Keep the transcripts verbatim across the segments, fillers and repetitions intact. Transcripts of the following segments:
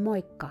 moikka!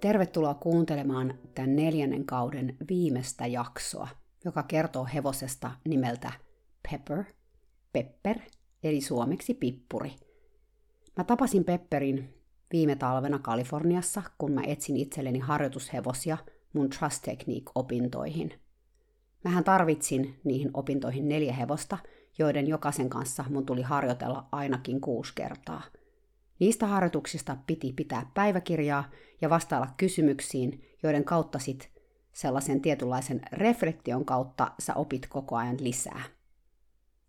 Tervetuloa kuuntelemaan tämän neljännen kauden viimeistä jaksoa, joka kertoo hevosesta nimeltä Pepper, Pepper, eli suomeksi pippuri. Mä tapasin Pepperin viime talvena Kaliforniassa, kun mä etsin itselleni harjoitushevosia mun Trust Technique-opintoihin. Mähän tarvitsin niihin opintoihin neljä hevosta, joiden jokaisen kanssa mun tuli harjoitella ainakin kuusi kertaa. Niistä harjoituksista piti pitää päiväkirjaa ja vastailla kysymyksiin, joiden kautta sit sellaisen tietynlaisen reflektion kautta sä opit koko ajan lisää.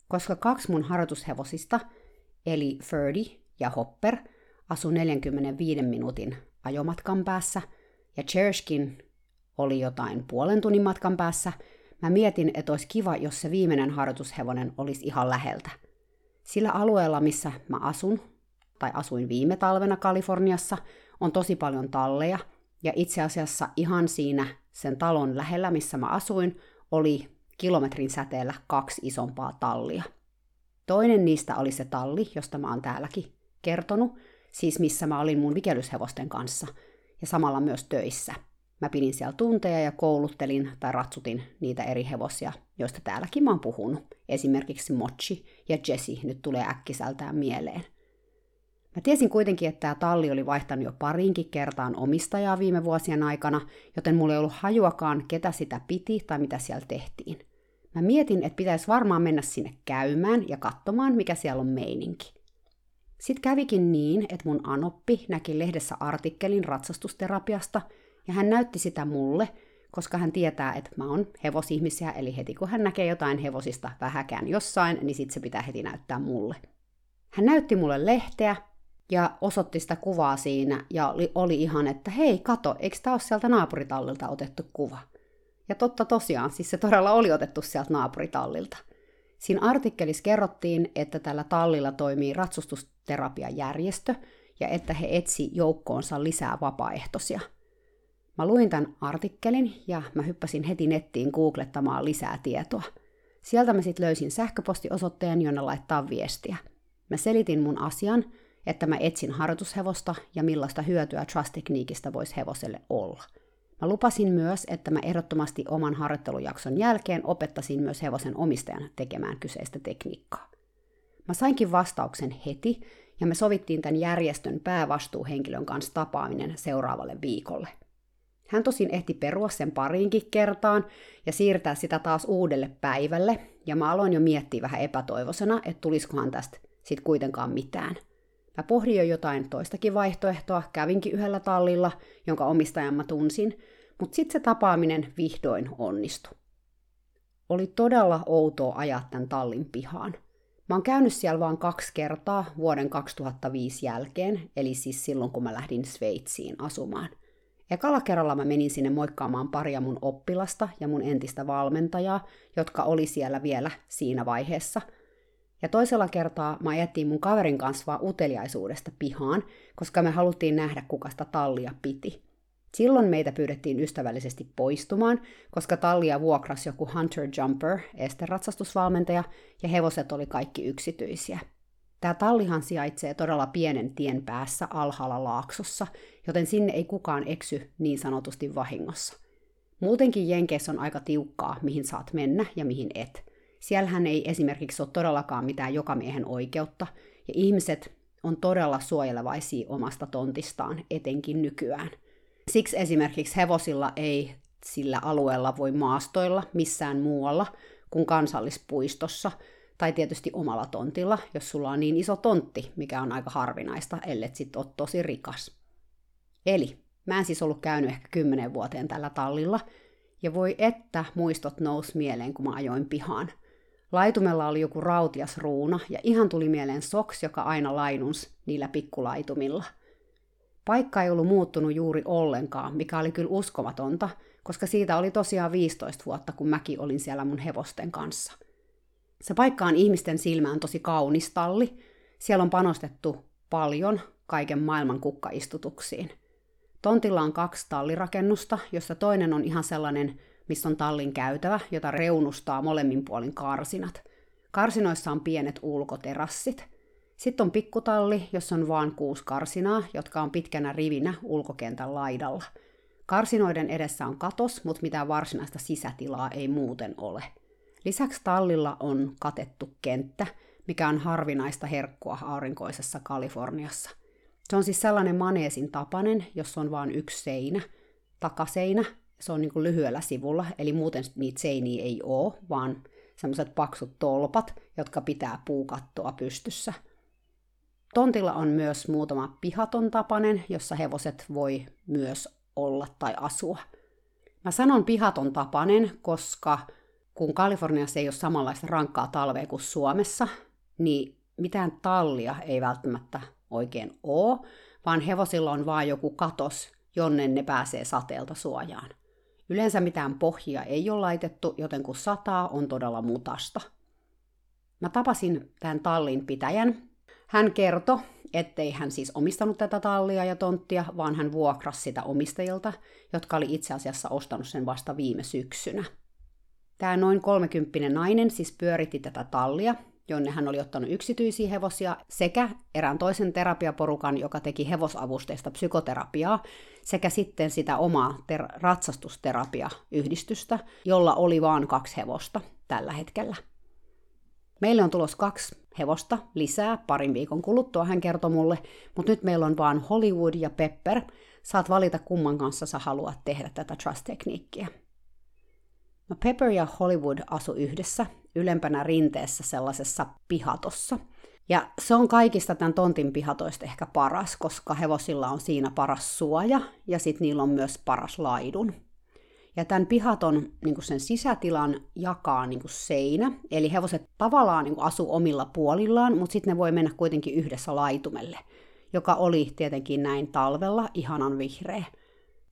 Koska kaksi mun harjoitushevosista, eli Ferdy ja Hopper, asui neljänkymmenenviiden minuutin ajomatkan päässä ja Cherskin oli jotain puolen tunnin matkan päässä, mä mietin, että olisi kiva, jos se viimeinen harjoitushevonen olisi ihan läheltä. Sillä alueella, missä mä asun, tai asuin viime talvena Kaliforniassa, on tosi paljon talleja, ja itse asiassa ihan siinä sen talon lähellä, missä mä asuin, oli kilometrin säteellä kaksi isompaa tallia. Toinen niistä oli se talli, josta mä oon täälläkin kertonut, siis missä mä olin mun vikelyshevosten kanssa, ja samalla myös töissä. Mä pidin siellä tunteja ja kouluttelin tai ratsutin niitä eri hevosia, joista täälläkin mä oon puhunut. Esimerkiksi Mochi ja Jessie nyt tulee äkkiseltään mieleen. Mä tiesin kuitenkin, että tämä talli oli vaihtanut jo pariinkin kertaan omistajaa viime vuosien aikana, joten mulla ei ollut hajuakaan, ketä sitä piti tai mitä siellä tehtiin. Mä mietin, että pitäisi varmaan mennä sinne käymään ja katsomaan, mikä siellä on meininki. Sitten kävikin niin, että mun anoppi näki lehdessä artikkelin ratsastusterapiasta, ja hän näytti sitä mulle, koska hän tietää, että mä oon hevosihmisiä, eli heti kun hän näkee jotain hevosista vähäkään jossain, niin sit se pitää heti näyttää mulle. Hän näytti mulle lehteä, ja osoitti sitä kuvaa siinä, ja oli, oli ihan, että hei, kato, eikö tämä ole sieltä naapuritallilta otettu kuva? Ja totta tosiaan, siis se todella oli otettu sieltä naapuritallilta. Siinä artikkelissa kerrottiin, että tällä tallilla toimii ratsastusterapiajärjestö, ja että he etsi joukkoonsa lisää vapaaehtoisia. Mä luin tämän artikkelin, ja mä hyppäsin heti nettiin googlettamaan lisää tietoa. Sieltä mä sitten löysin sähköpostiosoitteen, jonne laittaa viestiä. Mä selitin mun asian, että mä etsin harjoitushevosta ja millaista hyötyä Trust Techniqueista voisi hevoselle olla. Mä lupasin myös, että mä ehdottomasti oman harjoittelujakson jälkeen opettasin myös hevosen omistajan tekemään kyseistä tekniikkaa. Mä sainkin vastauksen heti, ja me sovittiin tämän järjestön päävastuuhenkilön kanssa tapaaminen seuraavalle viikolle. Hän tosin ehti perua sen pariinkin kertaan ja siirtää sitä taas uudelle päivälle, ja mä aloin jo miettiä vähän epätoivoisena, että tulisikohan tästä sitten kuitenkaan mitään. Mä pohdin jo jotain toistakin vaihtoehtoa, kävinkin yhdellä tallilla, jonka omistajan mä tunsin, mutta sitten se tapaaminen vihdoin onnistui. Oli todella outoa ajaa tämän tallin pihaan. Mä oon käynyt siellä vaan kaksi kertaa vuoden kaksituhattaviisi jälkeen, eli siis silloin kun mä lähdin Sveitsiin asumaan. Ekalla kerralla mä menin sinne moikkaamaan paria mun oppilasta ja mun entistä valmentajaa, jotka oli siellä vielä siinä vaiheessa. Ja toisella kertaa mä ajettiin mun kaverin kanssa vaan uteliaisuudesta pihaan, koska me haluttiin nähdä, kuka sitä tallia piti. Silloin meitä pyydettiin ystävällisesti poistumaan, koska tallia vuokrasi joku Hunter Jumper, esteratsastusvalmentaja, ja hevoset oli kaikki yksityisiä. Tää tallihan sijaitsee todella pienen tien päässä alhaalla laaksossa, joten sinne ei kukaan eksy niin sanotusti vahingossa. Muutenkin Jenkeissä on aika tiukkaa, mihin saat mennä ja mihin et. Siellähän ei esimerkiksi ole todellakaan mitään jokamiehen oikeutta, ja ihmiset on todella suojelevaisia omasta tontistaan, etenkin nykyään. Siksi esimerkiksi hevosilla ei sillä alueella voi maastoilla missään muualla kuin kansallispuistossa, tai tietysti omalla tontilla, jos sulla on niin iso tontti, mikä on aika harvinaista, ellet sit ole tosi rikas. Eli mä en siis ollut käynyt ehkä kymmenen vuoteen tällä tallilla, ja voi että muistot nousi mieleen, kun mä ajoin pihaan. Laitumella oli joku rautias ruuna, ja ihan tuli mieleen Soks, joka aina lainunsi niillä pikkulaitumilla. Paikka ei ollut muuttunut juuri ollenkaan, mikä oli kyllä uskomatonta, koska siitä oli tosiaan viisitoista vuotta, kun mäkin olin siellä mun hevosten kanssa. Se paikka on ihmisten silmään tosi kaunis talli. Siellä on panostettu paljon kaiken maailman kukkaistutuksiin. Tontilla on kaksi tallirakennusta, jossa toinen on ihan sellainen, missä on tallin käytävä, jota reunustaa molemmin puolin karsinat. Karsinoissa on pienet ulkoterassit. Sitten on pikkutalli, jossa on vain kuusi karsinaa, jotka on pitkänä rivinä ulkokentän laidalla. Karsinoiden edessä on katos, mutta mitään varsinaista sisätilaa ei muuten ole. Lisäksi tallilla on katettu kenttä, mikä on harvinaista herkkua aurinkoisessa Kaliforniassa. Se on siis sellainen maneesin tapainen, jossa on vain yksi seinä, takaseinä. Se on niin kuin lyhyellä sivulla, eli muuten niitä seiniä ei ole, vaan sellaiset paksut tolpat, jotka pitää puukattoa pystyssä. Tontilla on myös muutama pihaton tapainen, jossa hevoset voi myös olla tai asua. Mä sanon pihaton tapainen, koska kun Kaliforniassa ei ole samanlaista rankkaa talvea kuin Suomessa, niin mitään tallia ei välttämättä oikein ole, vaan hevosilla on vaan joku katos, jonne ne pääsee sateelta suojaan. Yleensä mitään pohjia ei ole laitettu, joten kun sataa, on todella mutasta. Mä tapasin tämän tallin pitäjän. Hän kertoi, ettei hän siis omistanut tätä tallia ja tonttia, vaan hän vuokrasi sitä omistajilta, jotka oli itse asiassa ostanut sen vasta viime syksynä. Tämä noin kolmekymppinen nainen siis pyöritti tätä tallia, jonne hän oli ottanut yksityisiä hevosia, sekä erään toisen terapiaporukan, joka teki hevosavusteista psykoterapiaa, sekä sitten sitä omaa ter- ratsastusterapiayhdistystä, jolla oli vain kaksi hevosta tällä hetkellä. Meille on tulossa kaksi hevosta lisää parin viikon kuluttua, hän kertoi mulle, mutta nyt meillä on vain Hollywood ja Pepper. Saat valita, kumman kanssa sä haluat tehdä tätä Trust-tekniikkiä. No Pepper ja Hollywood asu yhdessä, ylempänä rinteessä sellaisessa pihatossa. Ja se on kaikista tämän tontin pihatoista ehkä paras, koska hevosilla on siinä paras suoja ja sitten niillä on myös paras laidun. Ja tämän pihaton niin kuin sen sisätilan jakaa niin kuin seinä, eli hevoset tavallaan niin kuin asuu omilla puolillaan, mutta sitten ne voi mennä kuitenkin yhdessä laitumelle, joka oli tietenkin näin talvella ihanan vihreä.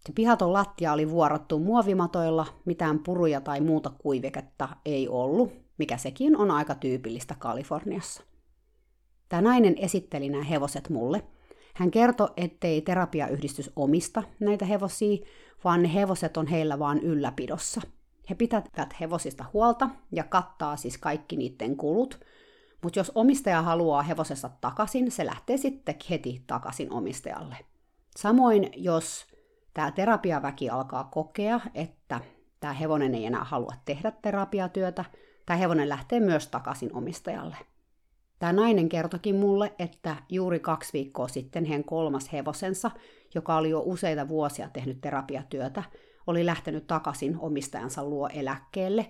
Se pihaton lattia oli vuorattu muovimatoilla, mitään puruja tai muuta kuiviketta ei ollut, mikä sekin on aika tyypillistä Kaliforniassa. Tämä nainen esitteli nämä hevoset mulle. Hän kertoi, ettei terapiayhdistys omista näitä hevosia, vaan ne hevoset on heillä vaan ylläpidossa. He pitävät hevosista huolta ja kattaa siis kaikki niiden kulut, mutta jos omistaja haluaa hevosesta takaisin, se lähtee sitten heti takaisin omistajalle. Samoin jos tämä terapiaväki alkaa kokea, että tämä hevonen ei enää halua tehdä terapiatyötä, tämä hevonen lähtee myös takaisin omistajalle. Tämä nainen kertokin mulle, että juuri kaksi viikkoa sitten heidän kolmas hevosensa, joka oli jo useita vuosia tehnyt terapiatyötä, oli lähtenyt takaisin omistajansa luo eläkkeelle,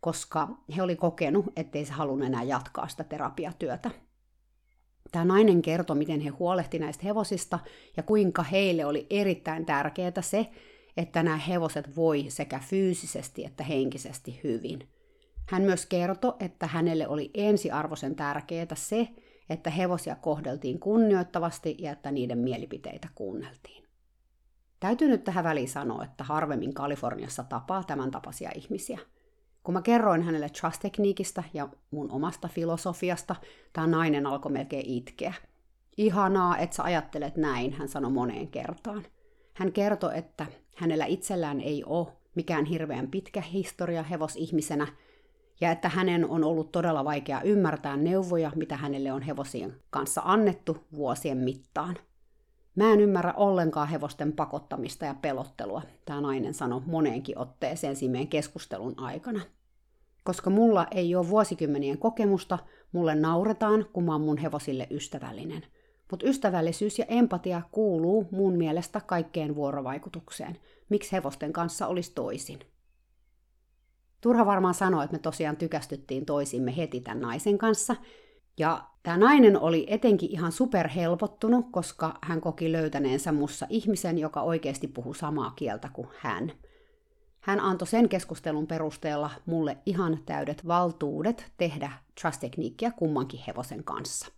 koska he oli kokenut, ettei se halunnut enää jatkaa sitä terapiatyötä. Tämä nainen kertoi, miten he huolehti näistä hevosista ja kuinka heille oli erittäin tärkeää se, että nämä hevoset voi sekä fyysisesti että henkisesti hyvin. Hän myös kertoi, että hänelle oli ensiarvoisen tärkeää se, että hevosia kohdeltiin kunnioittavasti ja että niiden mielipiteitä kuunneltiin. Täytyy nyt tähän väliin sanoa, että harvemmin Kaliforniassa tapaa tämän tapaisia ihmisiä. Kun mä kerroin hänelle Trust-tekniikistä ja mun omasta filosofiasta, tämä nainen alkoi melkein itkeä. Ihanaa, että sä ajattelet näin, hän sanoi moneen kertaan. Hän kertoi, että hänellä itsellään ei ole mikään hirveän pitkä historia hevosihmisenä, ja että hänen on ollut todella vaikea ymmärtää neuvoja, mitä hänelle on hevosien kanssa annettu vuosien mittaan. Mä en ymmärrä ollenkaan hevosten pakottamista ja pelottelua, tämä nainen sanoi moneenkin otteeseen siinä meidän keskustelun aikana. Koska mulla ei ole vuosikymmenien kokemusta, mulle nauretaan, kun mä oon mun hevosille ystävällinen. Mutta ystävällisyys ja empatia kuuluu mun mielestä kaikkeen vuorovaikutukseen. Miksi hevosten kanssa olisi toisin? Turha varmaan sanoa, että me tosiaan tykästyttiin toisimme heti tämän naisen kanssa. Ja tämä nainen oli etenkin ihan superhelpottunut, koska hän koki löytäneensä mussa ihmisen, joka oikeasti puhui samaa kieltä kuin hän. Hän antoi sen keskustelun perusteella mulle ihan täydet valtuudet tehdä Trust-tekniikkiä kummankin hevosen kanssa.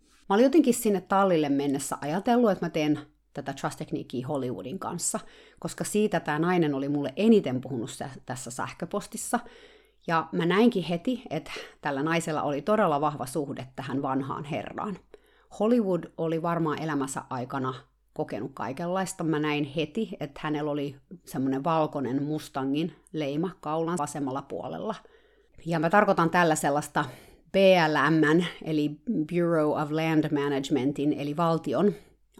Mä olin jotenkin sinne tallille mennessä ajatellut, että mä teen tätä Trust Techniquea Hollywoodin kanssa, koska siitä tämä nainen oli mulle eniten puhunut tässä sähköpostissa. Ja mä näinkin heti, että tällä naisella oli todella vahva suhde tähän vanhaan herraan. Hollywood oli varmaan elämänsä aikana kokenut kaikenlaista. Mä näin heti, että hänellä oli semmoinen valkoinen Mustangin leima kaulan vasemmalla puolella. Ja mä tarkoitan tällä sellaista B L M, eli Bureau of Land Managementin, eli valtion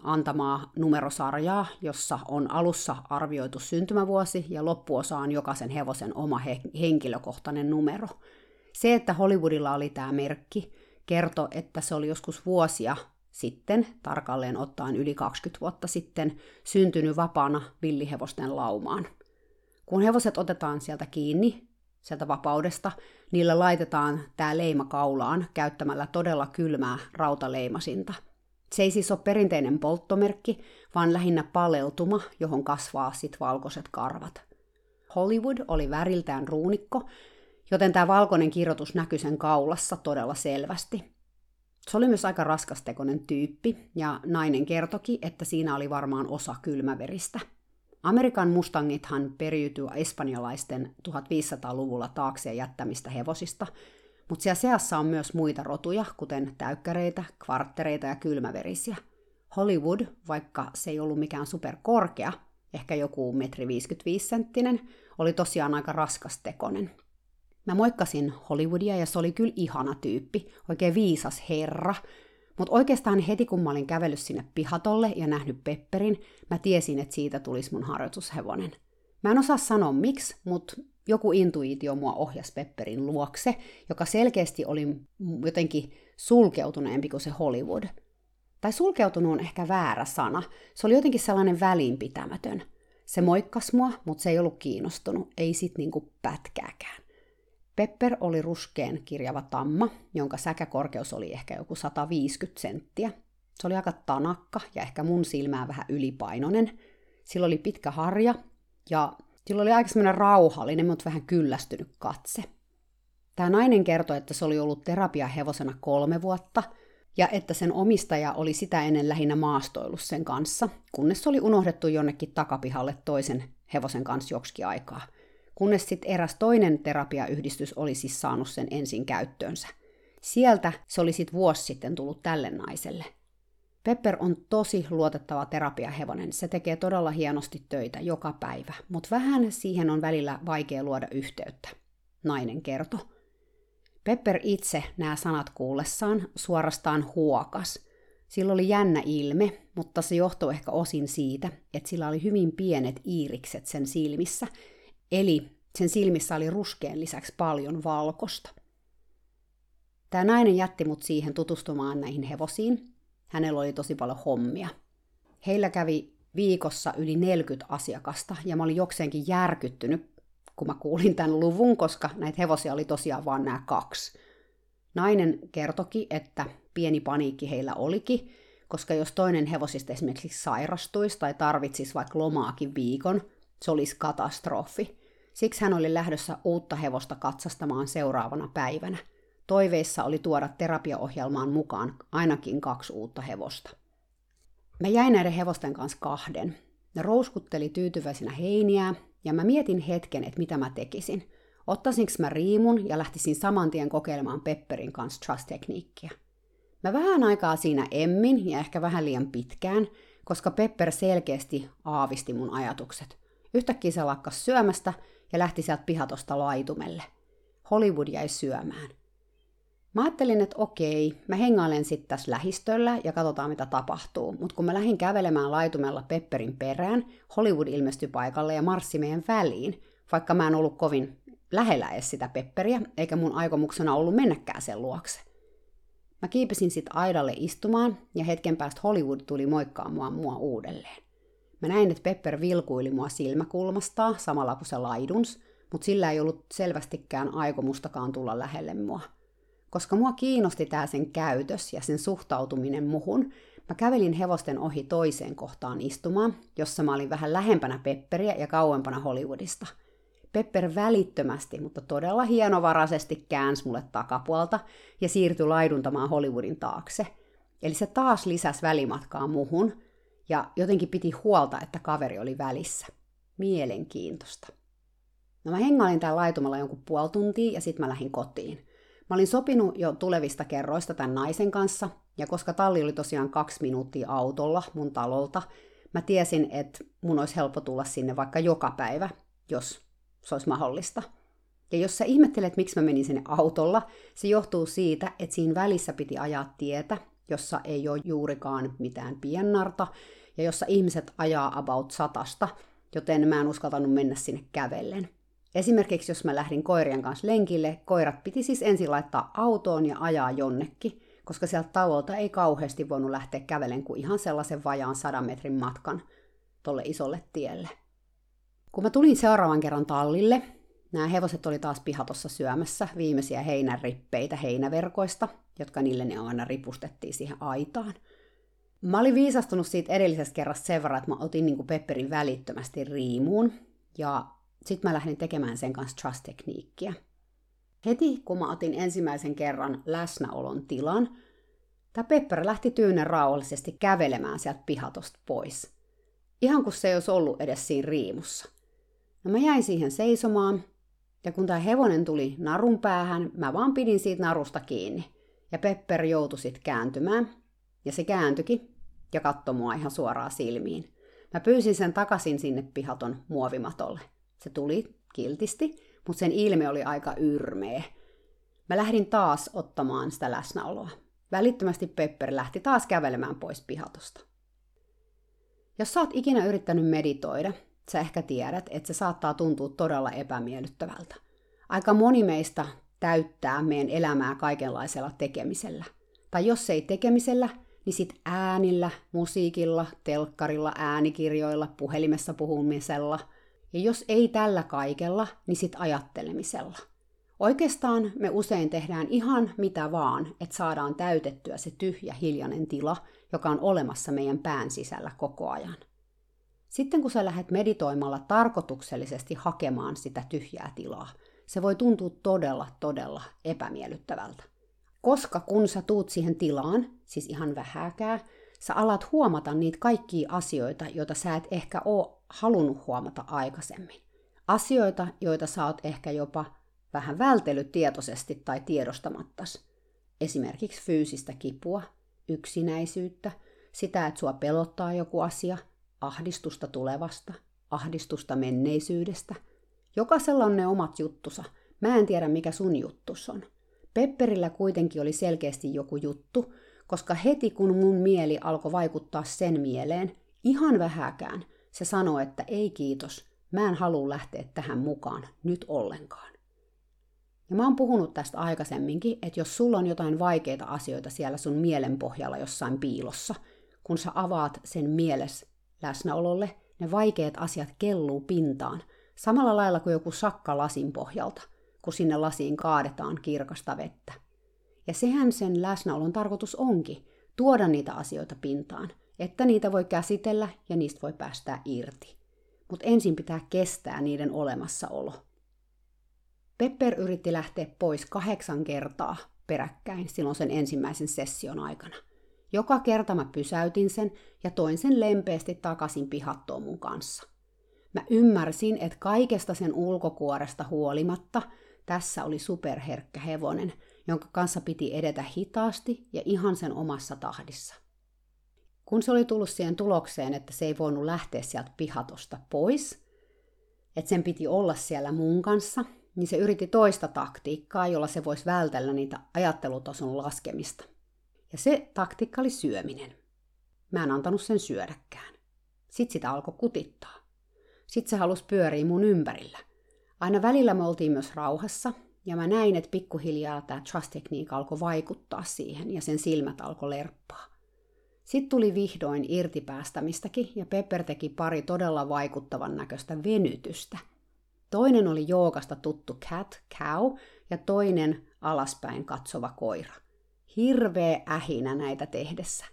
antamaa numerosarjaa, jossa on alussa arvioitu syntymävuosi ja loppuosa on jokaisen hevosen oma he- henkilökohtainen numero. Se, että Hollywoodilla oli tämä merkki, kertoi, että se oli joskus vuosia sitten, tarkalleen ottaen yli kaksikymmentä vuotta sitten, syntynyt vapaana villihevosten laumaan. Kun hevoset otetaan sieltä kiinni, sieltä vapaudesta, niillä laitetaan tämä leima kaulaan käyttämällä todella kylmää rautaleimasinta. Se ei siis ole perinteinen polttomerkki, vaan lähinnä paleltuma, johon kasvaa sit valkoiset karvat. Hollywood oli väriltään ruunikko, joten tämä valkoinen kirjoitus näkyi sen kaulassa todella selvästi. Se oli myös aika raskastekoinen tyyppi, ja nainen kertoki, että siinä oli varmaan osa kylmäveristä. Amerikan mustangithan periytyy espanjalaisten viisitoistasataa-luvulla taakseen jättämistä hevosista, mutta siellä seassa on myös muita rotuja, kuten täykkäreitä, kvarttereita ja kylmäverisiä. Hollywood, vaikka se ei ollut mikään superkorkea, ehkä joku metri viisikymmentäviisi senttinen, oli tosiaan aika raskastekoinen. Mä moikkasin Hollywoodia ja se oli kyllä ihana tyyppi, oikein viisas herra. Mutta oikeastaan heti kun mä olin kävellyt sinne pihatolle ja nähnyt Pepperin, mä tiesin, että siitä tulisi mun harjoitushevonen. Mä en osaa sanoa miksi, mutta joku intuitio mua ohjasi Pepperin luokse, joka selkeästi oli jotenkin sulkeutuneempi kuin se Hollywood. Tai sulkeutunut on ehkä väärä sana, se oli jotenkin sellainen välinpitämätön. Se moikkasi mua, mutta se ei ollut kiinnostunut, ei sit niinku pätkääkään. Pepper oli ruskeen kirjava tamma, jonka säkäkorkeus oli ehkä joku sata viisikymmentä senttiä. Se oli aika tanakka ja ehkä mun silmään vähän ylipainoinen. Sillä oli pitkä harja ja sillä oli aika semmoinen rauhallinen, mutta vähän kyllästynyt katse. Tämä nainen kertoi, että se oli ollut terapiahevosena kolme vuotta ja että sen omistaja oli sitä ennen lähinnä maastoillut sen kanssa, kunnes se oli unohdettu jonnekin takapihalle toisen hevosen kanssa joksikin aikaa. Kunnes sitten eräs toinen terapiayhdistys oli siis saanut sen ensin käyttöönsä. Sieltä se oli sitten vuosi sitten tullut tälle naiselle. Pepper on tosi luotettava terapiahevonen, se tekee todella hienosti töitä joka päivä, mutta vähän siihen on välillä vaikea luoda yhteyttä, nainen kertoi. Pepper itse nämä sanat kuullessaan suorastaan huokas. Sillä oli jännä ilme, mutta se johtui ehkä osin siitä, että sillä oli hyvin pienet iirikset sen silmissä, eli sen silmissä oli ruskeen lisäksi paljon valkosta. Tämä nainen jätti mut siihen tutustumaan näihin hevosiin. Hänellä oli tosi paljon hommia. Heillä kävi viikossa yli neljäkymmentä asiakasta, ja mä olin jokseenkin järkyttynyt, kun mä kuulin tämän luvun, koska näitä hevosia oli tosiaan vain nämä kaksi. Nainen kertoki, että pieni paniikki heillä olikin, koska jos toinen hevosista esimerkiksi sairastuisi tai tarvitsisi vaikka lomaakin viikon, se olisi katastrofi. Siksi hän oli lähdössä uutta hevosta katsastamaan seuraavana päivänä. Toiveissa oli tuoda terapiaohjelmaan mukaan ainakin kaksi uutta hevosta. Mä jäin näiden hevosten kanssa kahden. Ne rouskutteli tyytyväisinä heiniää, ja mä mietin hetken, että mitä mä tekisin. Ottaisinko mä riimun ja lähtisin saman tien kokeilemaan Pepperin kanssa Trust Techniquea. Mä vähän aikaa siinä emmin, ja ehkä vähän liian pitkään, koska Pepper selkeästi aavisti mun ajatukset. Yhtäkkiä se lakkas syömästä ja lähti sieltä pihatosta laitumelle. Hollywood jäi syömään. Mä ajattelin, että okei, mä hengailen sitten tässä lähistöllä ja katsotaan mitä tapahtuu. Mutta kun mä lähdin kävelemään laitumella Pepperin perään, Hollywood ilmestyi paikalle ja marssi meidän väliin, vaikka mä en ollut kovin lähellä edes sitä Pepperiä, eikä mun aikomuksena ollut mennäkään sen luokse. Mä kiipesin sitten aidalle istumaan ja hetken päästä Hollywood tuli moikkaamaan mua uudelleen. Mä näin, että Pepper vilkuili mua silmäkulmasta samalla kuin se laiduns, mutta sillä ei ollut selvästikään aikomustakaan tulla lähelle mua. Koska mua kiinnosti tää sen käytös ja sen suhtautuminen muhun, mä kävelin hevosten ohi toiseen kohtaan istumaan, jossa mä olin vähän lähempänä Pepperiä ja kauempana Hollywoodista. Pepper välittömästi, mutta todella hienovaraisesti käänsi mulle takapuolta ja siirtyi laiduntamaan Hollywoodin taakse. Eli se taas lisäsi välimatkaa muhun. ja jotenkin piti huolta, että kaveri oli välissä. Mielenkiintoista. No mä hengailin täällä laitumalla jonkun puoli tuntia ja sit mä lähdin kotiin. Mä olin sopinut jo tulevista kerroista tämän naisen kanssa, ja koska talli oli tosiaan kaksi minuuttia autolla mun talolta, mä tiesin, että mun olisi helppo tulla sinne vaikka joka päivä, jos se olisi mahdollista. Ja jos sä ihmettelet, miksi mä menin sinne autolla, se johtuu siitä, että siinä välissä piti ajaa tietä, jossa ei ole juurikaan mitään piennarta, ja jossa ihmiset ajaa about satasta, joten mä en uskaltanut mennä sinne kävellen. Esimerkiksi jos mä lähdin koirien kanssa lenkille, koirat piti siis ensin laittaa autoon ja ajaa jonnekin, koska sieltä talolta ei kauheasti voinut lähteä kävelen kuin ihan sellaisen vajaan sadan metrin matkan tolle isolle tielle. Kun mä tulin seuraavan kerran tallille, nämä hevoset oli taas pihatossa syömässä viimeisiä heinänrippeitä heinäverkoista, jotka niille ne aina ripustettiin siihen aitaan. Mä olin viisastunut siitä edellisestä kerrasta sen verran, että mä otin niin kuin Pepperin välittömästi riimuun, ja sitten mä lähdin tekemään sen kanssa Trust Techniikkiä. Heti kun mä otin ensimmäisen kerran läsnäolon tilan, tämä Pepper lähti tyynen rauhallisesti kävelemään sieltä pihatosta pois. Ihan kun se ei olisi ollut edes siinä riimussa. No mä jäin siihen seisomaan, ja kun tämä hevonen tuli narun päähän, mä vaan pidin siitä narusta kiinni. Ja Pepper joutui sitten kääntymään, ja se kääntyikin ja katsoi mua ihan suoraan silmiin. Mä pyysin sen takaisin sinne pihaton muovimatolle. Se tuli kiltisti, mutta sen ilme oli aika yrmeä. Mä lähdin taas ottamaan sitä läsnäoloa. Välittömästi Pepper lähti taas kävelemään pois pihatosta. Jos sä oot ikinä yrittänyt meditoida, sä ehkä tiedät, että se saattaa tuntua todella epämiellyttävältä. Aika moni meistä täyttää meidän elämää kaikenlaisella tekemisellä. Tai jos ei tekemisellä, niin sit äänillä, musiikilla, telkkarilla, äänikirjoilla, puhelimessa puhumisella. Ja jos ei tällä kaikella, niin sit ajattelemisella. Oikeastaan me usein tehdään ihan mitä vaan, että saadaan täytettyä se tyhjä hiljainen tila, joka on olemassa meidän pään sisällä koko ajan. Sitten kun sä lähdet meditoimalla tarkoituksellisesti hakemaan sitä tyhjää tilaa, se voi tuntua todella, todella epämiellyttävältä. Koska kun sä tuut siihen tilaan, siis ihan vähääkään, sä alat huomata niitä kaikkia asioita, joita sä et ehkä ole halunnut huomata aikaisemmin. Asioita, joita sä oot ehkä jopa vähän vältellyt tietoisesti tai tiedostamattas. Esimerkiksi fyysistä kipua, yksinäisyyttä, sitä, että sua pelottaa joku asia, ahdistusta tulevasta, ahdistusta menneisyydestä. Jokaisella on ne omat juttusa. Mä en tiedä, mikä sun juttus on. Pepperillä kuitenkin oli selkeästi joku juttu, koska heti kun mun mieli alkoi vaikuttaa sen mieleen, ihan vähäkään, se sanoi, että ei kiitos, mä en halua lähteä tähän mukaan nyt ollenkaan. Ja mä oon puhunut tästä aikaisemminkin, että jos sulla on jotain vaikeita asioita siellä sun mielen pohjalla jossain piilossa, kun sä avaat sen mieles läsnäololle, ne vaikeat asiat kelluu pintaan, samalla lailla kuin joku sakka lasin pohjalta, kun sinne lasiin kaadetaan kirkasta vettä. Ja sehän sen läsnäolon tarkoitus onkin, tuoda niitä asioita pintaan, että niitä voi käsitellä ja niistä voi päästää irti. Mutta ensin pitää kestää niiden olemassaolo. Pepper yritti lähteä pois kahdeksan kertaa peräkkäin silloin sen ensimmäisen session aikana. Joka kerta mä pysäytin sen ja toin sen lempeästi takaisin pihattoon mun kanssa. Mä ymmärsin, että kaikesta sen ulkokuoresta huolimatta tässä oli superherkkä hevonen, jonka kanssa piti edetä hitaasti ja ihan sen omassa tahdissa. Kun se oli tullut siihen tulokseen, että se ei voinut lähteä sieltä pihatosta pois, että sen piti olla siellä mun kanssa, niin se yritti toista taktiikkaa, jolla se voisi vältellä niitä ajattelutason laskemista. Ja se taktiikka oli syöminen. Mä en antanut sen syödäkään. Sitten sitä alkoi kutittaa. Sitten se halusi pyöriä mun ympärillä. Aina välillä me oltiin myös rauhassa, ja mä näin, että pikkuhiljaa tämä trust-tekniikka alkoi vaikuttaa siihen, ja sen silmät alkoi lerppaa. Sitten tuli vihdoin irtipäästämistäkin, ja Pepper teki pari todella vaikuttavan näköistä venytystä. Toinen oli joogasta tuttu cat, cow, ja toinen alaspäin katsova koira. Hirveä ähinä näitä tehdessä.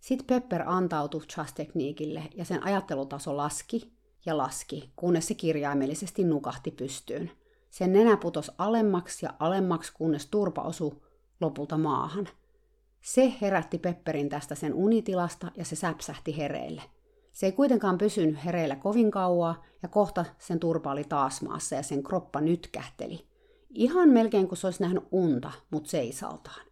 Sitten Pepper antautui trust-tekniikille, ja sen ajattelutaso laski ja laski, kunnes se kirjaimellisesti nukahti pystyyn. Sen nenä putosi alemmaksi ja alemmaksi, kunnes turpa osui lopulta maahan. Se herätti Pepperin tästä sen unitilasta ja se säpsähti hereille. Se ei kuitenkaan pysynyt hereillä kovin kauaa ja kohta sen turpa oli taas maassa ja sen kroppa nytkähteli. Ihan melkein kuin se olisi nähnyt unta, mutta seisaltaan.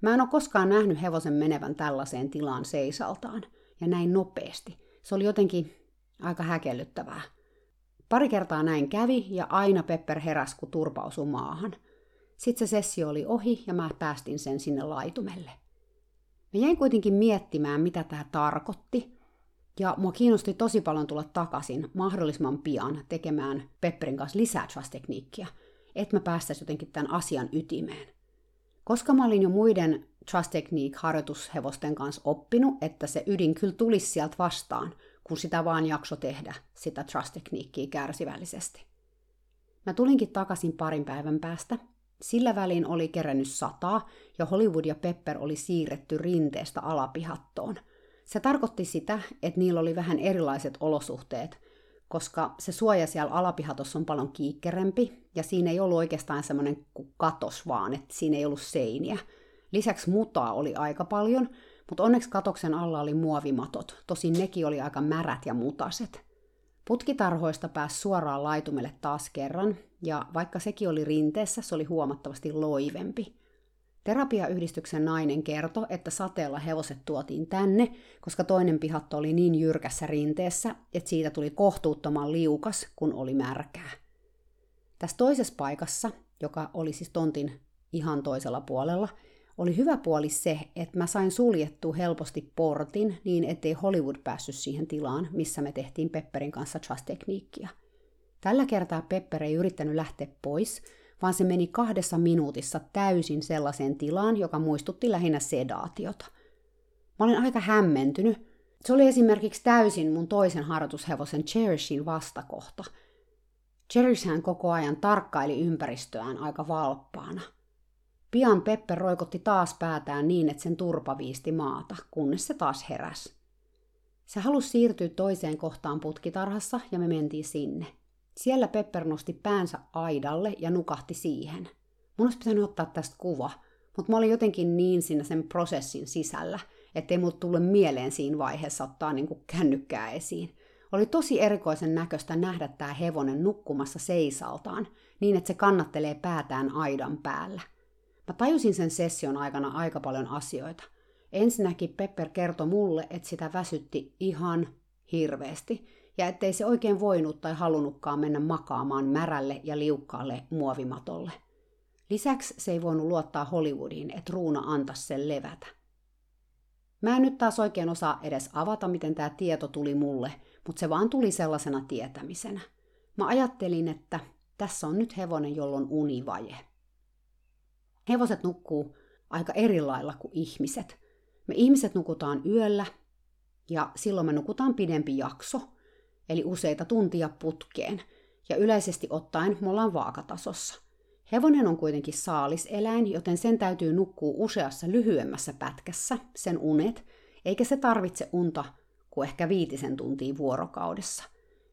Mä en ole koskaan nähnyt hevosen menevän tällaiseen tilaan seisaltaan ja näin nopeasti. Se oli jotenkin aika häkellyttävää. Pari kertaa näin kävi ja aina Pepper heräsi, kun turpa osui maahan. Sitten se sessio oli ohi ja mä päästin sen sinne laitumelle. Mä jäin kuitenkin miettimään, mitä tää tarkoitti. Ja mua kiinnosti tosi paljon tulla takaisin mahdollisimman pian tekemään Pepperin kanssa lisää trust-tekniikkiä, että mä päästäisiin jotenkin tämän asian ytimeen. Koska mä olin jo muiden trust-tekniik-harjoitushevosten kanssa oppinut, että se ydin kyllä tulisi sieltä vastaan, kun sitä vaan jakso tehdä, sitä trust-tekniikkiä kärsivällisesti. Mä tulinkin takaisin parin päivän päästä. Sillä välin oli kerännyt sataa, ja Hollywood ja Pepper oli siirretty rinteestä alapihattoon. Se tarkoitti sitä, että niillä oli vähän erilaiset olosuhteet, koska se suoja siellä alapihatossa on paljon kiikkerempi, ja siinä ei ollut oikeastaan semmoinen katos vaan, että siinä ei ollut seiniä. Lisäksi mutaa oli aika paljon, mutta onneksi katoksen alla oli muovimatot, tosin nekin oli aika märät ja mutaset. Putkitarhoista pääsi suoraan laitumelle taas kerran, ja vaikka sekin oli rinteessä, se oli huomattavasti loivempi. Terapiayhdistyksen nainen kertoi, että sateella hevoset tuotiin tänne, koska toinen pihatto oli niin jyrkässä rinteessä, että siitä tuli kohtuuttoman liukas, kun oli märkää. Tässä toisessa paikassa, joka oli siis tontin ihan toisella puolella, oli hyvä puoli se, että mä sain suljettua helposti portin niin, ettei Hollywood päässyt siihen tilaan, missä me tehtiin Pepperin kanssa trust-tekniikkia. Tällä kertaa Pepper ei yrittänyt lähteä pois, vaan se meni kahdessa minuutissa täysin sellaiseen tilaan, joka muistutti lähinnä sedaatiota. Mä olin aika hämmentynyt. Se oli esimerkiksi täysin mun toisen harjoitushevosen Cherishin vastakohta. Cherishhän koko ajan tarkkaili ympäristöään aika valppaana. Pian Pepper roikotti taas päätään niin, että sen turpa viisti maata, kunnes se taas heräsi. Se halusi siirtyä toiseen kohtaan putkitarhassa ja me mentiin sinne. Siellä Pepper nosti päänsä aidalle ja nukahti siihen. Mun olisi pitänyt ottaa tästä kuva, mutta mä olin jotenkin niin siinä sen prosessin sisällä, ettei mulle tule mieleen siinä vaiheessa ottaa niin kuin kännykkää esiin. Oli tosi erikoisen näköistä nähdä tää hevonen nukkumassa seisaltaan niin, että se kannattelee päätään aidan päällä. Mä tajusin sen session aikana aika paljon asioita. Ensinnäkin Pepper kertoi mulle, että sitä väsytti ihan hirveästi, ja ettei se oikein voinut tai halunnutkaan mennä makaamaan märälle ja liukkaalle muovimatolle. Lisäksi se ei voinut luottaa Hollywoodiin, että ruuna antaisi sen levätä. Mä en nyt taas oikein osaa edes avata, miten tää tieto tuli mulle, mutta se vaan tuli sellaisena tietämisenä. Mä ajattelin, että tässä on nyt hevonen, jolla on univaje. Hevoset nukkuu aika eri lailla kuin ihmiset. Me ihmiset nukutaan yöllä ja silloin me nukutaan pidempi jakso, eli useita tuntia putkeen, ja yleisesti ottaen me ollaan vaakatasossa. Hevonen on kuitenkin saaliseläin, joten sen täytyy nukkua useassa lyhyemmässä pätkässä, sen unet, eikä se tarvitse unta kuin ehkä viitisen tuntia vuorokaudessa.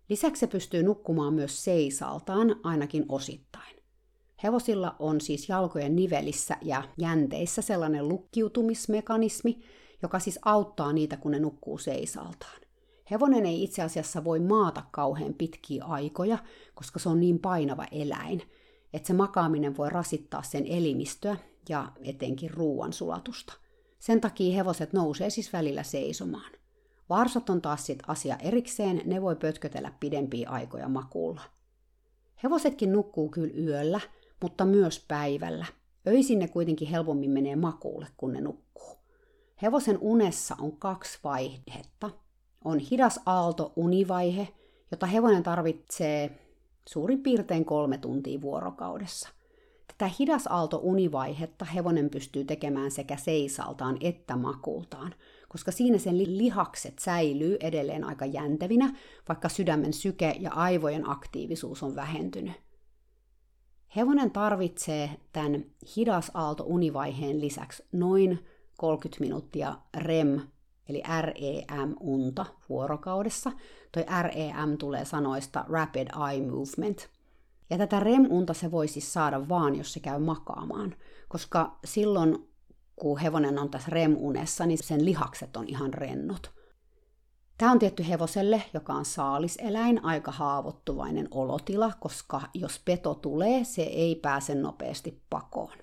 Lisäksi se pystyy nukkumaan myös seisaltaan, ainakin osittain. Hevosilla on siis jalkojen nivelissä ja jänteissä sellainen lukkiutumismekanismi, joka siis auttaa niitä, kun ne nukkuu seisaltaan. Hevonen ei itse asiassa voi maata kauhean pitkiä aikoja, koska se on niin painava eläin, että se makaaminen voi rasittaa sen elimistöä ja etenkin ruoan sulatusta. Sen takia hevoset nousee siis välillä seisomaan. Varsat on taas sit asia erikseen, ne voi pötkötellä pidempiä aikoja makuulla. Hevosetkin nukkuu kyllä yöllä, mutta myös päivällä. Öisin ne kuitenkin helpommin menee makuulle, kun ne nukkuu. Hevosen unessa on kaksi vaihetta. On hidas aalto-univaihe, jota hevonen tarvitsee suurin piirtein kolme tuntia vuorokaudessa. Tätä hidas aalto-univaihetta hevonen pystyy tekemään sekä seisaltaan että makuultaan, koska siinä sen lihakset säilyy edelleen aika jäntevinä, vaikka sydämen syke ja aivojen aktiivisuus on vähentynyt. Hevonen tarvitsee tämän hidas aalto-univaiheen lisäksi noin kolmekymmentä minuuttia R E M, eli R E M-unta vuorokaudessa. Toi R E M tulee sanoista Rapid Eye Movement. Ja tätä R E M-unta se voi siis saada vaan, jos se käy makaamaan, koska silloin kun hevonen on tässä REM-unessa, niin sen lihakset on ihan rennot. Tämä on tietty hevoselle, joka on saaliseläin, aika haavoittuvainen olotila, koska jos peto tulee, se ei pääse nopeasti pakoon.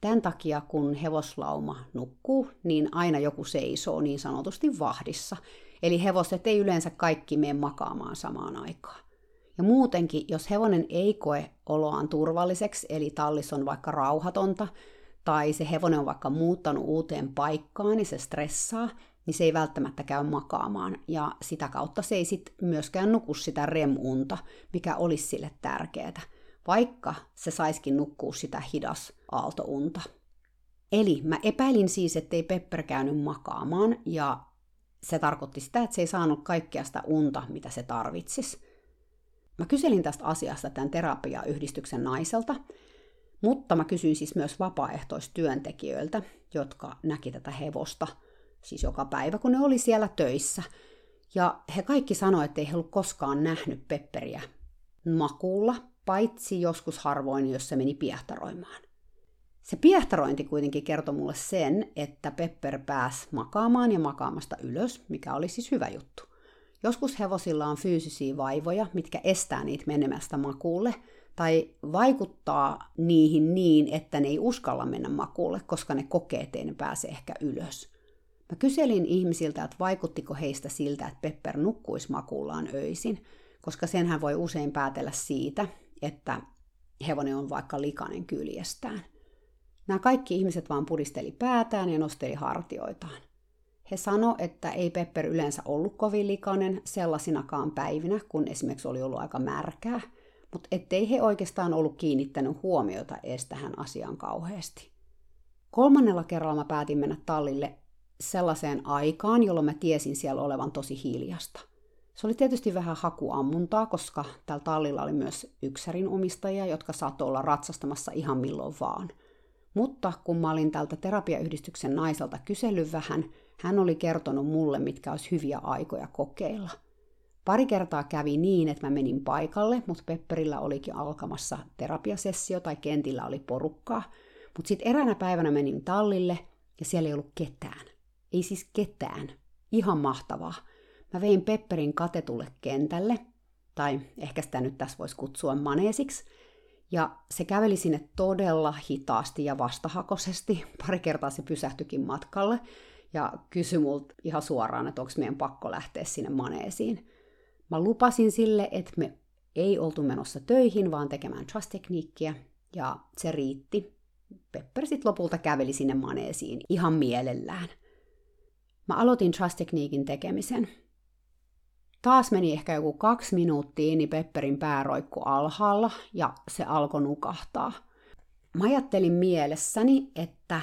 Tämän takia, kun hevoslauma nukkuu, niin aina joku seisoo niin sanotusti vahdissa. Eli hevoset ei yleensä kaikki mene makaamaan samaan aikaan. Ja muutenkin, jos hevonen ei koe oloaan turvalliseksi, eli tallissa on vaikka rauhatonta, tai se hevonen on vaikka muuttanut uuteen paikkaan, niin se stressaa, niin se ei välttämättä käy makaamaan. Ja sitä kautta se ei sit myöskään nuku sitä REM-unta, mikä olisi sille tärkeää, vaikka se saisikin nukkua sitä hidas aaltounta. Eli mä epäilin siis, ettei Pepper käynyt makaamaan, ja se tarkoitti sitä, että se ei saanut kaikkea sitä unta, mitä se tarvitsisi. Mä kyselin tästä asiasta tämän terapiayhdistyksen naiselta, mutta mä kysyin siis myös vapaaehtoistyöntekijöiltä, jotka näki tätä hevosta, siis joka päivä, kun ne oli siellä töissä. Ja he kaikki sanoivat, että ei he ollut koskaan nähnyt Pepperiä makuulla, paitsi joskus harvoin, jos se meni piehtaroimaan. Se piehtarointi kuitenkin kertoi mulle sen, että Pepper pääsi makaamaan ja makaamasta ylös, mikä oli siis hyvä juttu. Joskus hevosilla on fyysisiä vaivoja, mitkä estää niitä menemästä makuulle, tai vaikuttaa niihin niin, että ne ei uskalla mennä makuulle, koska ne kokee, ettei ne pääse ehkä ylös. Mä kyselin ihmisiltä, että vaikuttiko heistä siltä, että Pepper nukkuisi makuullaan öisin, koska senhän voi usein päätellä siitä, että hevonen on vaikka likainen kyljestään. Nämä kaikki ihmiset vaan pudisteli päätään ja nosteli hartioitaan. He sanoi, että ei Pepper yleensä ollut kovin likainen sellaisinakaan päivinä, kun esimerkiksi oli ollut aika märkää, mutta ettei he oikeastaan ollut kiinnittänyt huomiota edes tähän asiaan kauheasti. Kolmannella kerralla mä päätin mennä tallille sellaiseen aikaan, jolloin mä tiesin siellä olevan tosi hiljasta. Se oli tietysti vähän hakuammuntaa, koska tällä tallilla oli myös yksärin omistajia, jotka saattoi olla ratsastamassa ihan milloin vaan. Mutta kun mä olin tältä terapiayhdistyksen naiselta kysellyt vähän, hän oli kertonut mulle, mitkä olisi hyviä aikoja kokeilla. Pari kertaa kävi niin, että mä menin paikalle, mutta Pepperillä olikin alkamassa terapiasessio tai kentillä oli porukkaa. Mutta sitten eräänä päivänä menin tallille ja siellä ei ollut ketään. Ei siis ketään. Ihan mahtavaa. Mä vein Pepperin katetulle kentälle, tai ehkä sitä nyt tässä voisi kutsua maneesiksi, ja se käveli sinne todella hitaasti ja vastahakoisesti. Pari kertaa se pysähtyikin matkalle ja kysyi multa ihan suoraan, että onko meidän pakko lähteä sinne maneesiin. Mä lupasin sille, että me ei oltu menossa töihin, vaan tekemään Trust Techniquea, ja se riitti. Pepper sitten lopulta käveli sinne maneesiin ihan mielellään. Mä aloitin Trust Techniquein tekemisen. Taas meni ehkä joku kaksi minuuttia, niin Pepperin pää roikkui alhaalla ja se alkoi nukahtaa. Mä ajattelin mielessäni, että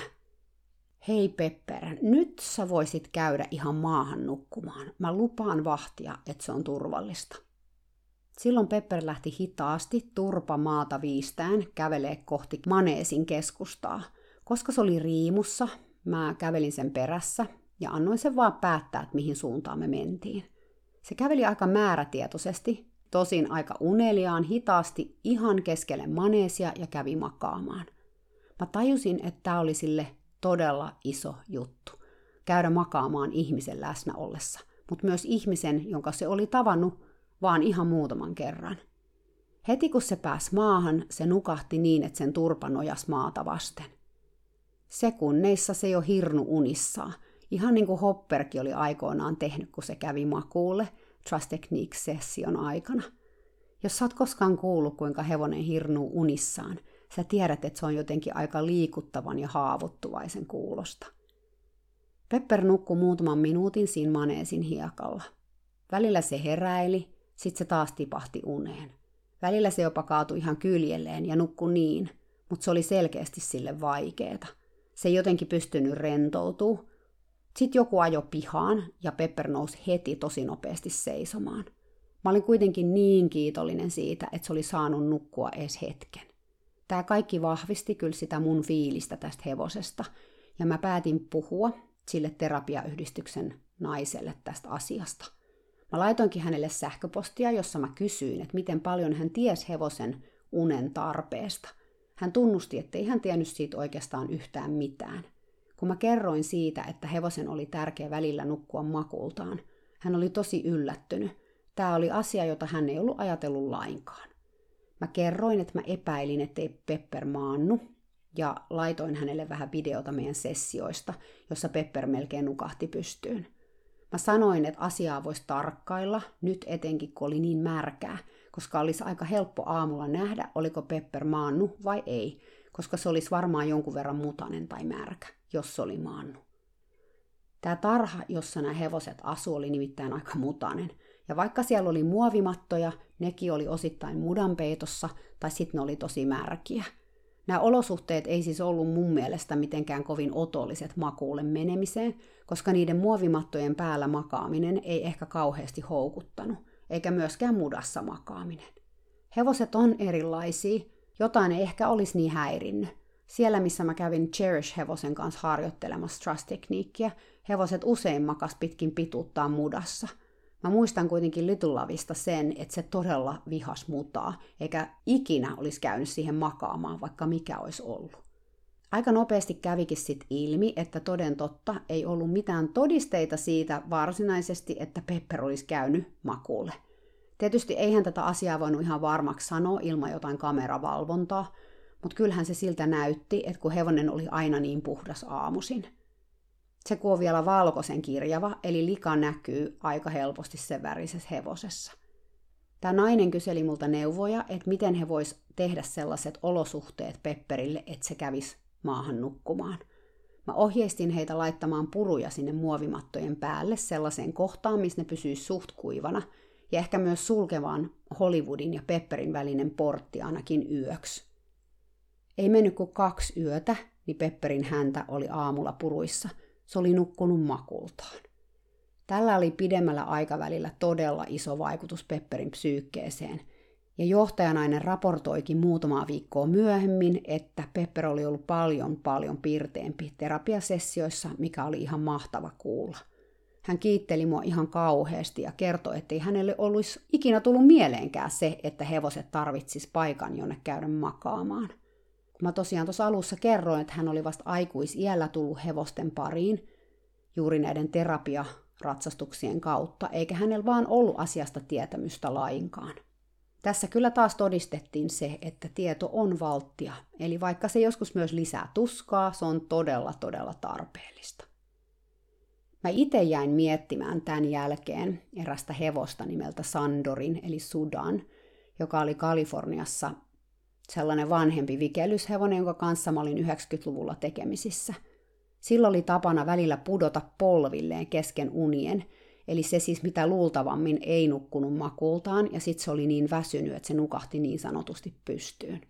hei Pepper, nyt sä voisit käydä ihan maahan nukkumaan. Mä lupaan vahtia, että se on turvallista. Silloin Pepper lähti hitaasti turpa maata viistään kävelee kohti maneesin keskustaa. Koska se oli riimussa, mä kävelin sen perässä ja annoin sen vaan päättää, että mihin suuntaan me mentiin. Se käveli aika määrätietoisesti, tosin aika uneliaan, hitaasti, ihan keskelle maneesia ja kävi makaamaan. Mä tajusin, että tää oli sille todella iso juttu, käydä makaamaan ihmisen läsnä ollessa, mutta myös ihmisen, jonka se oli tavannut, vaan ihan muutaman kerran. Heti kun se pääsi maahan, se nukahti niin, että sen turpa nojasi maata vasten. Sekunneissa se jo hirnu unissaan. Ihan niin kuin Hopperkin oli aikoinaan tehnyt, kun se kävi makuulle Trust Technique-session aikana. Jos sä oot koskaan kuullut, kuinka hevonen hirnuu unissaan, sä tiedät, että se on jotenkin aika liikuttavan ja haavoittuvaisen kuulosta. Pepper nukkui muutaman minuutin siinä maneesin hiekalla. Välillä se heräili, sit se taas tipahti uneen. Välillä se jopa kaatui ihan kyljelleen ja nukkui niin, mutta se oli selkeästi sille vaikeeta. Se ei jotenkin pystynyt rentoutumaan. Sitten joku ajoi pihaan ja Pepper nousi heti tosi nopeasti seisomaan. Mä olin kuitenkin niin kiitollinen siitä, että se oli saanut nukkua edes hetken. Tää kaikki vahvisti kyllä sitä mun fiilistä tästä hevosesta ja mä päätin puhua sille terapiayhdistyksen naiselle tästä asiasta. Mä laitoinkin hänelle sähköpostia, jossa mä kysyin, että miten paljon hän tiesi hevosen unen tarpeesta. Hän tunnusti, ettei hän tiennyt siitä oikeastaan yhtään mitään. Kun mä kerroin siitä, että hevosen oli tärkeä välillä nukkua makultaan, hän oli tosi yllättynyt. Tämä oli asia, jota hän ei ollut ajatellut lainkaan. Mä kerroin, että mä epäilin, ettei Pepper maannu, ja laitoin hänelle vähän videota meidän sessioista, jossa Pepper melkein nukahti pystyyn. Mä sanoin, että asiaa voisi tarkkailla, nyt etenkin kun oli niin märkää, koska olisi aika helppo aamulla nähdä, oliko Pepper maannu vai ei, koska se olisi varmaan jonkun verran mutainen tai märkä, jos se oli maannu. Tämä tarha, jossa nämä hevoset asu, oli nimittäin aika mutainen, ja vaikka siellä oli muovimattoja, nekin oli osittain mudanpeitossa, tai sitten ne oli tosi märkiä. Nämä olosuhteet ei siis ollut mun mielestä mitenkään kovin otolliset makuulle menemiseen, koska niiden muovimattojen päällä makaaminen ei ehkä kauheasti houkuttanut, eikä myöskään mudassa makaaminen. Hevoset on erilaisia, jotain ei ehkä olisi niin häirinnyt. Siellä, missä mä kävin Cherish-hevosen kanssa harjoittelemassa Trust Techniquea, hevoset usein makas pitkin pituuttaan mudassa. Mä muistan kuitenkin Litulavista sen, että se todella vihas mutaa, eikä ikinä olisi käynyt siihen makaamaan, vaikka mikä olisi ollut. Aika nopeasti kävikin sit ilmi, että toden totta ei ollut mitään todisteita siitä varsinaisesti, että Pepper olisi käynyt makuulle. Tietysti eihän tätä asiaa voinut ihan varmaksi sanoa ilman jotain kameravalvontaa, mutta kyllähän se siltä näytti, että kun hevonen oli aina niin puhdas aamuisin. Se kun on vielä valkoisen kirjava, eli lika näkyy aika helposti sen värisessä hevosessa. Tämä nainen kyseli multa neuvoja, että miten he vois tehdä sellaiset olosuhteet Pepperille, että se kävisi maahan nukkumaan. Mä ohjeistin heitä laittamaan puruja sinne muovimattojen päälle sellaiseen kohtaan, missä ne pysyisi suht kuivana, ja ehkä myös sulkevaan Hollywoodin ja Pepperin välinen portti ainakin yöksi. Ei mennyt kuin kaksi yötä, niin Pepperin häntä oli aamulla puruissa. Se oli nukkunut makultaan. Tällä oli pidemmällä aikavälillä todella iso vaikutus Pepperin psyykkeeseen, ja johtajanainen raportoikin muutamaa viikkoa myöhemmin, että Pepper oli ollut paljon paljon pirteempi terapiasessioissa, mikä oli ihan mahtava kuulla. Hän kiitteli mua ihan kauheasti ja kertoi, ettei hänelle olisi ikinä tullut mieleenkään se, että hevoset tarvitsisi paikan, jonne käydä makaamaan. Mä tosiaan tuossa alussa kerroin, että hän oli vasta aikuisiällä tullut hevosten pariin juuri näiden terapiaratsastuksien kautta, eikä hänellä vaan ollut asiasta tietämystä lainkaan. Tässä kyllä taas todistettiin se, että tieto on valttia, eli vaikka se joskus myös lisää tuskaa, se on todella todella tarpeellista. Mä itse jäin miettimään tämän jälkeen erästä hevosta nimeltä Sandorin, eli Sudan, joka oli Kaliforniassa sellainen vanhempi vikelyshevonen, jonka kanssa mä olin yhdeksänkymmentäluvulla tekemisissä. Sillä oli tapana välillä pudota polvilleen kesken unien, eli se siis mitä luultavammin ei nukkunut makultaan, ja sit se oli niin väsynyt, että se nukahti niin sanotusti pystyyn.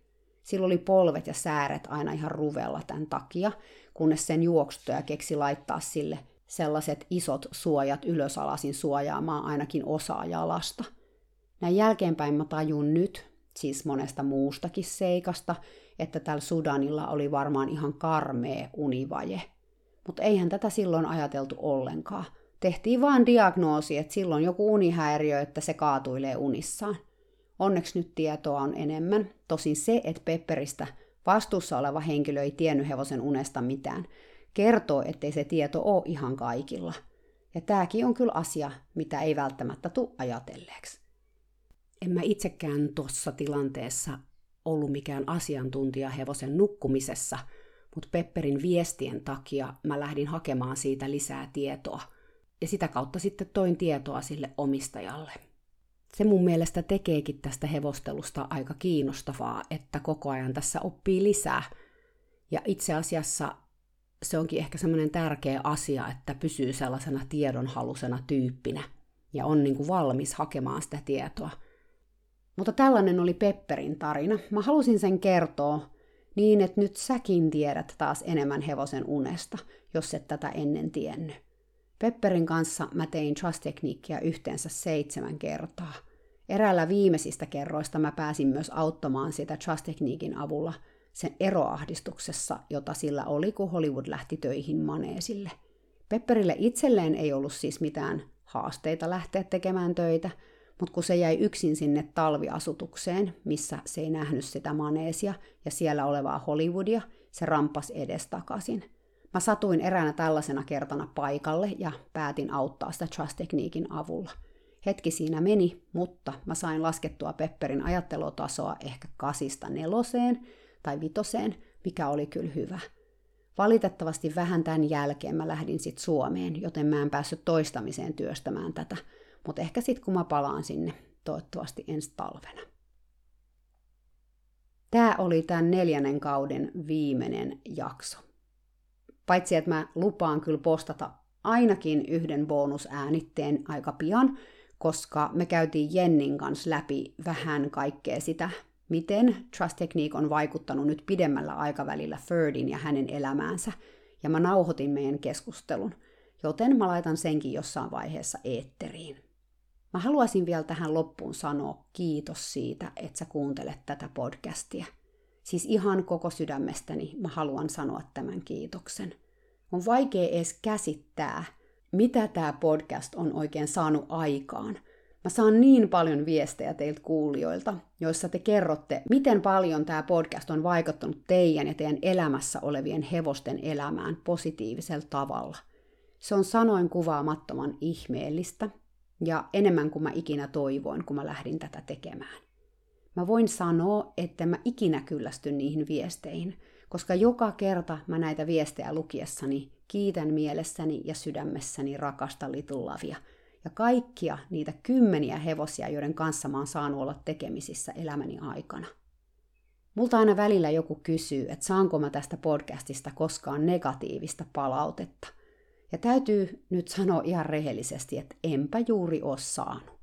Sillä oli polvet ja sääret aina ihan ruvella tämän takia, kunnes sen juoksuttaja keksi laittaa sille sellaiset isot suojat ylösalaisin suojaamaan ainakin osaa jalasta. Näin jälkeenpäin mä tajun nyt, siis monesta muustakin seikasta, että tällä Sudanilla oli varmaan ihan karmea univaje. Mutta eihän tätä silloin ajateltu ollenkaan. Tehtiin vaan diagnoosi, että silloin joku unihäiriö, että se kaatuilee unissaan. Onneksi nyt tietoa on enemmän. Tosin se, että Pepperistä vastuussa oleva henkilö ei tiennyt hevosen unesta mitään, kertoo, ettei se tieto ole ihan kaikilla. Ja tämäkin on kyllä asia, mitä ei välttämättä tule ajatelleeksi. En mä itsekään tuossa tilanteessa ollut mikään asiantuntija hevosen nukkumisessa, mutta Pepperin viestien takia mä lähdin hakemaan siitä lisää tietoa, ja sitä kautta sitten toin tietoa sille omistajalle. Se mun mielestä tekeekin tästä hevostelusta aika kiinnostavaa, että koko ajan tässä oppii lisää, ja itse asiassa se onkin ehkä semmoinen tärkeä asia, että pysyy sellaisena tiedonhalusena tyyppinä, ja on niin kuin valmis hakemaan sitä tietoa. Mutta tällainen oli Pepperin tarina. Mä halusin sen kertoa niin, että nyt säkin tiedät taas enemmän hevosen unesta, jos et tätä ennen tiennyt. Pepperin kanssa mä tein Trust Techniquea yhteensä seitsemän kertaa. Eräällä viimeisistä kerroista mä pääsin myös auttamaan sitä Trust Techniquein avulla sen eroahdistuksessa, jota sillä oli, kun Hollywood lähti töihin maneesille. Pepperille itselleen ei ollut siis mitään haasteita lähteä tekemään töitä, mutta kun se jäi yksin sinne talviasutukseen, missä se ei nähnyt sitä maneesia ja siellä olevaa Hollywoodia, se rampasi edestakaisin. Mä satuin eräänä tällaisena kertana paikalle ja päätin auttaa sitä Trust Techniikin avulla. Hetki siinä meni, mutta mä sain laskettua Pepperin ajattelutasoa ehkä kasista neloseen tai vitoseen, mikä oli kyllä hyvä. Valitettavasti vähän tämän jälkeen mä lähdin sit Suomeen, joten mä en päässyt toistamiseen työstämään tätä, mutta ehkä sit kun mä palaan sinne, toivottavasti ensi talvena. Tää oli tämän neljännen kauden viimeinen jakso. Paitsi, että mä lupaan kyllä postata ainakin yhden bonusäänitteen aika pian, koska me käytiin Jennin kanssa läpi vähän kaikkea sitä, miten Trust Technique on vaikuttanut nyt pidemmällä aikavälillä Ferdin ja hänen elämäänsä, ja mä nauhoitin meidän keskustelun, joten mä laitan senkin jossain vaiheessa eetteriin. Mä haluaisin vielä tähän loppuun sanoa kiitos siitä, että sä kuuntelet tätä podcastia. Siis ihan koko sydämestäni mä haluan sanoa tämän kiitoksen. On vaikea edes käsittää, mitä tää podcast on oikein saanut aikaan. Mä saan niin paljon viestejä teiltä kuulijoilta, joissa te kerrotte, miten paljon tää podcast on vaikuttanut teidän ja teidän elämässä olevien hevosten elämään positiivisella tavalla. Se on sanoin kuvaamattoman ihmeellistä ja enemmän kuin mä ikinä toivoin, kun mä lähdin tätä tekemään. Mä voin sanoa, että mä ikinä kyllästy niihin viesteihin, koska joka kerta mä näitä viestejä lukiessani kiitän mielessäni ja sydämessäni rakasta Litulavia ja kaikkia niitä kymmeniä hevosia, joiden kanssa mä oon saanut olla tekemisissä elämäni aikana. Multa aina välillä joku kysyy, että saanko mä tästä podcastista koskaan negatiivista palautetta. Ja täytyy nyt sanoa ihan rehellisesti, että enpä juuri oo saanut.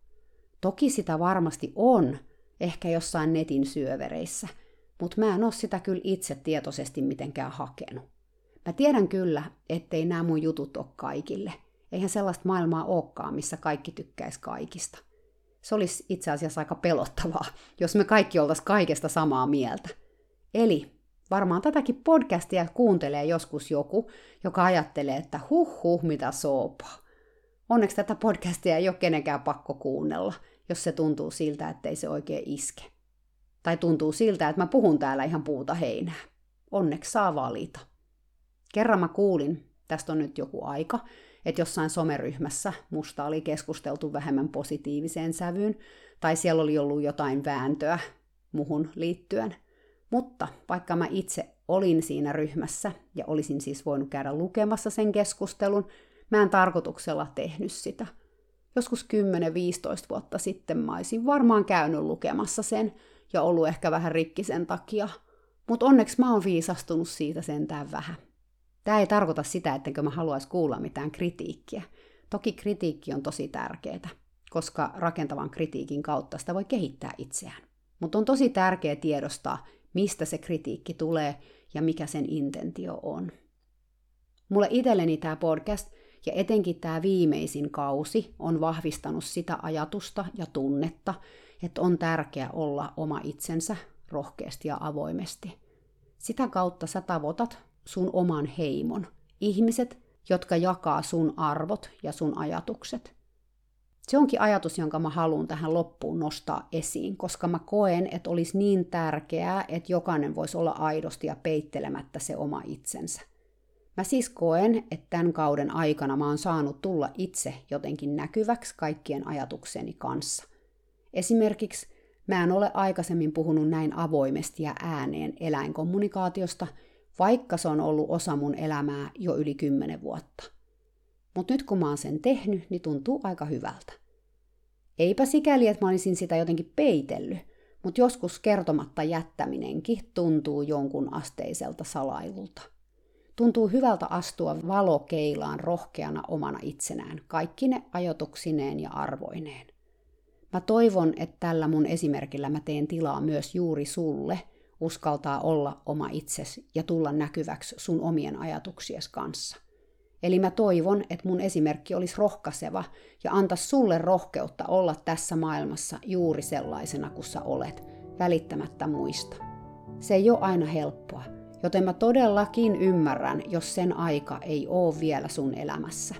Toki sitä varmasti on, ehkä jossain netin syövereissä, mutta mä en oo sitä kyllä itse tietoisesti mitenkään hakenut. Mä tiedän kyllä, ettei nämä mun jutut ole kaikille. Eihän sellaista maailmaa olekaan, missä kaikki tykkäisi kaikista. Se olisi itse asiassa aika pelottavaa, jos me kaikki oltaisiin kaikesta samaa mieltä. Eli varmaan tätäkin podcastia kuuntelee joskus joku, joka ajattelee, että huh huh, mitä soopaa. Onneksi tätä podcastia ei ole kenenkään pakko kuunnella, jos se tuntuu siltä, ettei se oikein iske. Tai tuntuu siltä, että mä puhun täällä ihan puuta heinää. Onneksi saa valita. Kerran mä kuulin, tästä on nyt joku aika, että jossain someryhmässä musta oli keskusteltu vähemmän positiiviseen sävyyn, tai siellä oli ollut jotain vääntöä muhun liittyen. Mutta vaikka mä itse olin siinä ryhmässä, ja olisin siis voinut käydä lukemassa sen keskustelun, mä en tarkoituksella tehnyt sitä. Joskus kymmenen viisitoista vuotta sitten mä olisin varmaan käynyt lukemassa sen, ja ollut ehkä vähän rikki sen takia, mutta onneksi mä oon viisastunut siitä sentään vähän. Tämä ei tarkoita sitä, ettenkö mä haluaisi kuulla mitään kritiikkiä. Toki kritiikki on tosi tärkeää, koska rakentavan kritiikin kautta sitä voi kehittää itseään. Mutta on tosi tärkeää tiedostaa, mistä se kritiikki tulee ja mikä sen intentio on. Mulle itselleni tämä podcast ja etenkin tämä viimeisin kausi on vahvistanut sitä ajatusta ja tunnetta, että on tärkeää olla oma itsensä rohkeasti ja avoimesti. Sitä kautta sä tavoitat sun oman heimon, ihmiset, jotka jakaa sun arvot ja sun ajatukset. Se onkin ajatus, jonka mä haluan tähän loppuun nostaa esiin, koska mä koen, että olisi niin tärkeää, että jokainen voisi olla aidosti ja peittelemättä se oma itsensä. Mä siis koen, että tämän kauden aikana mä oon saanut tulla itse jotenkin näkyväksi kaikkien ajatukseni kanssa. Esimerkiksi mä en ole aikaisemmin puhunut näin avoimesti ja ääneen eläinkommunikaatiosta, vaikka se on ollut osa mun elämää jo yli kymmenen vuotta. Mutta nyt kun mä oon sen tehnyt, niin tuntuu aika hyvältä. Eipä sikäli, että mä olisin sitä jotenkin peitellyt, mutta joskus kertomatta jättäminenkin tuntuu jonkun asteiselta salailulta. Tuntuu hyvältä astua valokeilaan rohkeana omana itsenään, kaikkine ajatuksineen ja arvoineen. Mä toivon, että tällä mun esimerkillä mä teen tilaa myös juuri sulle, uskaltaa olla oma itsesi ja tulla näkyväksi sun omien ajatuksies kanssa. Eli mä toivon, että mun esimerkki olisi rohkaiseva ja antaisi sulle rohkeutta olla tässä maailmassa juuri sellaisena kuin sä olet, välittämättä muista. Se ei ole aina helppoa, joten mä todellakin ymmärrän, jos sen aika ei ole vielä sun elämässä.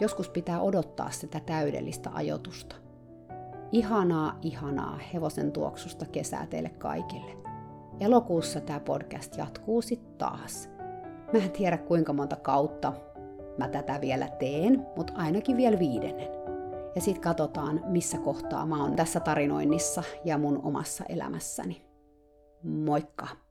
Joskus pitää odottaa sitä täydellistä ajoitusta. Ihanaa, ihanaa hevosen tuoksusta kesää teille kaikille. Elokuussa tämä podcast jatkuu sitten taas. Mä en tiedä kuinka monta kautta mä tätä vielä teen, mutta ainakin vielä viidennen. Ja sit katsotaan, missä kohtaa mä oon tässä tarinoinnissa ja mun omassa elämässäni. Moikka!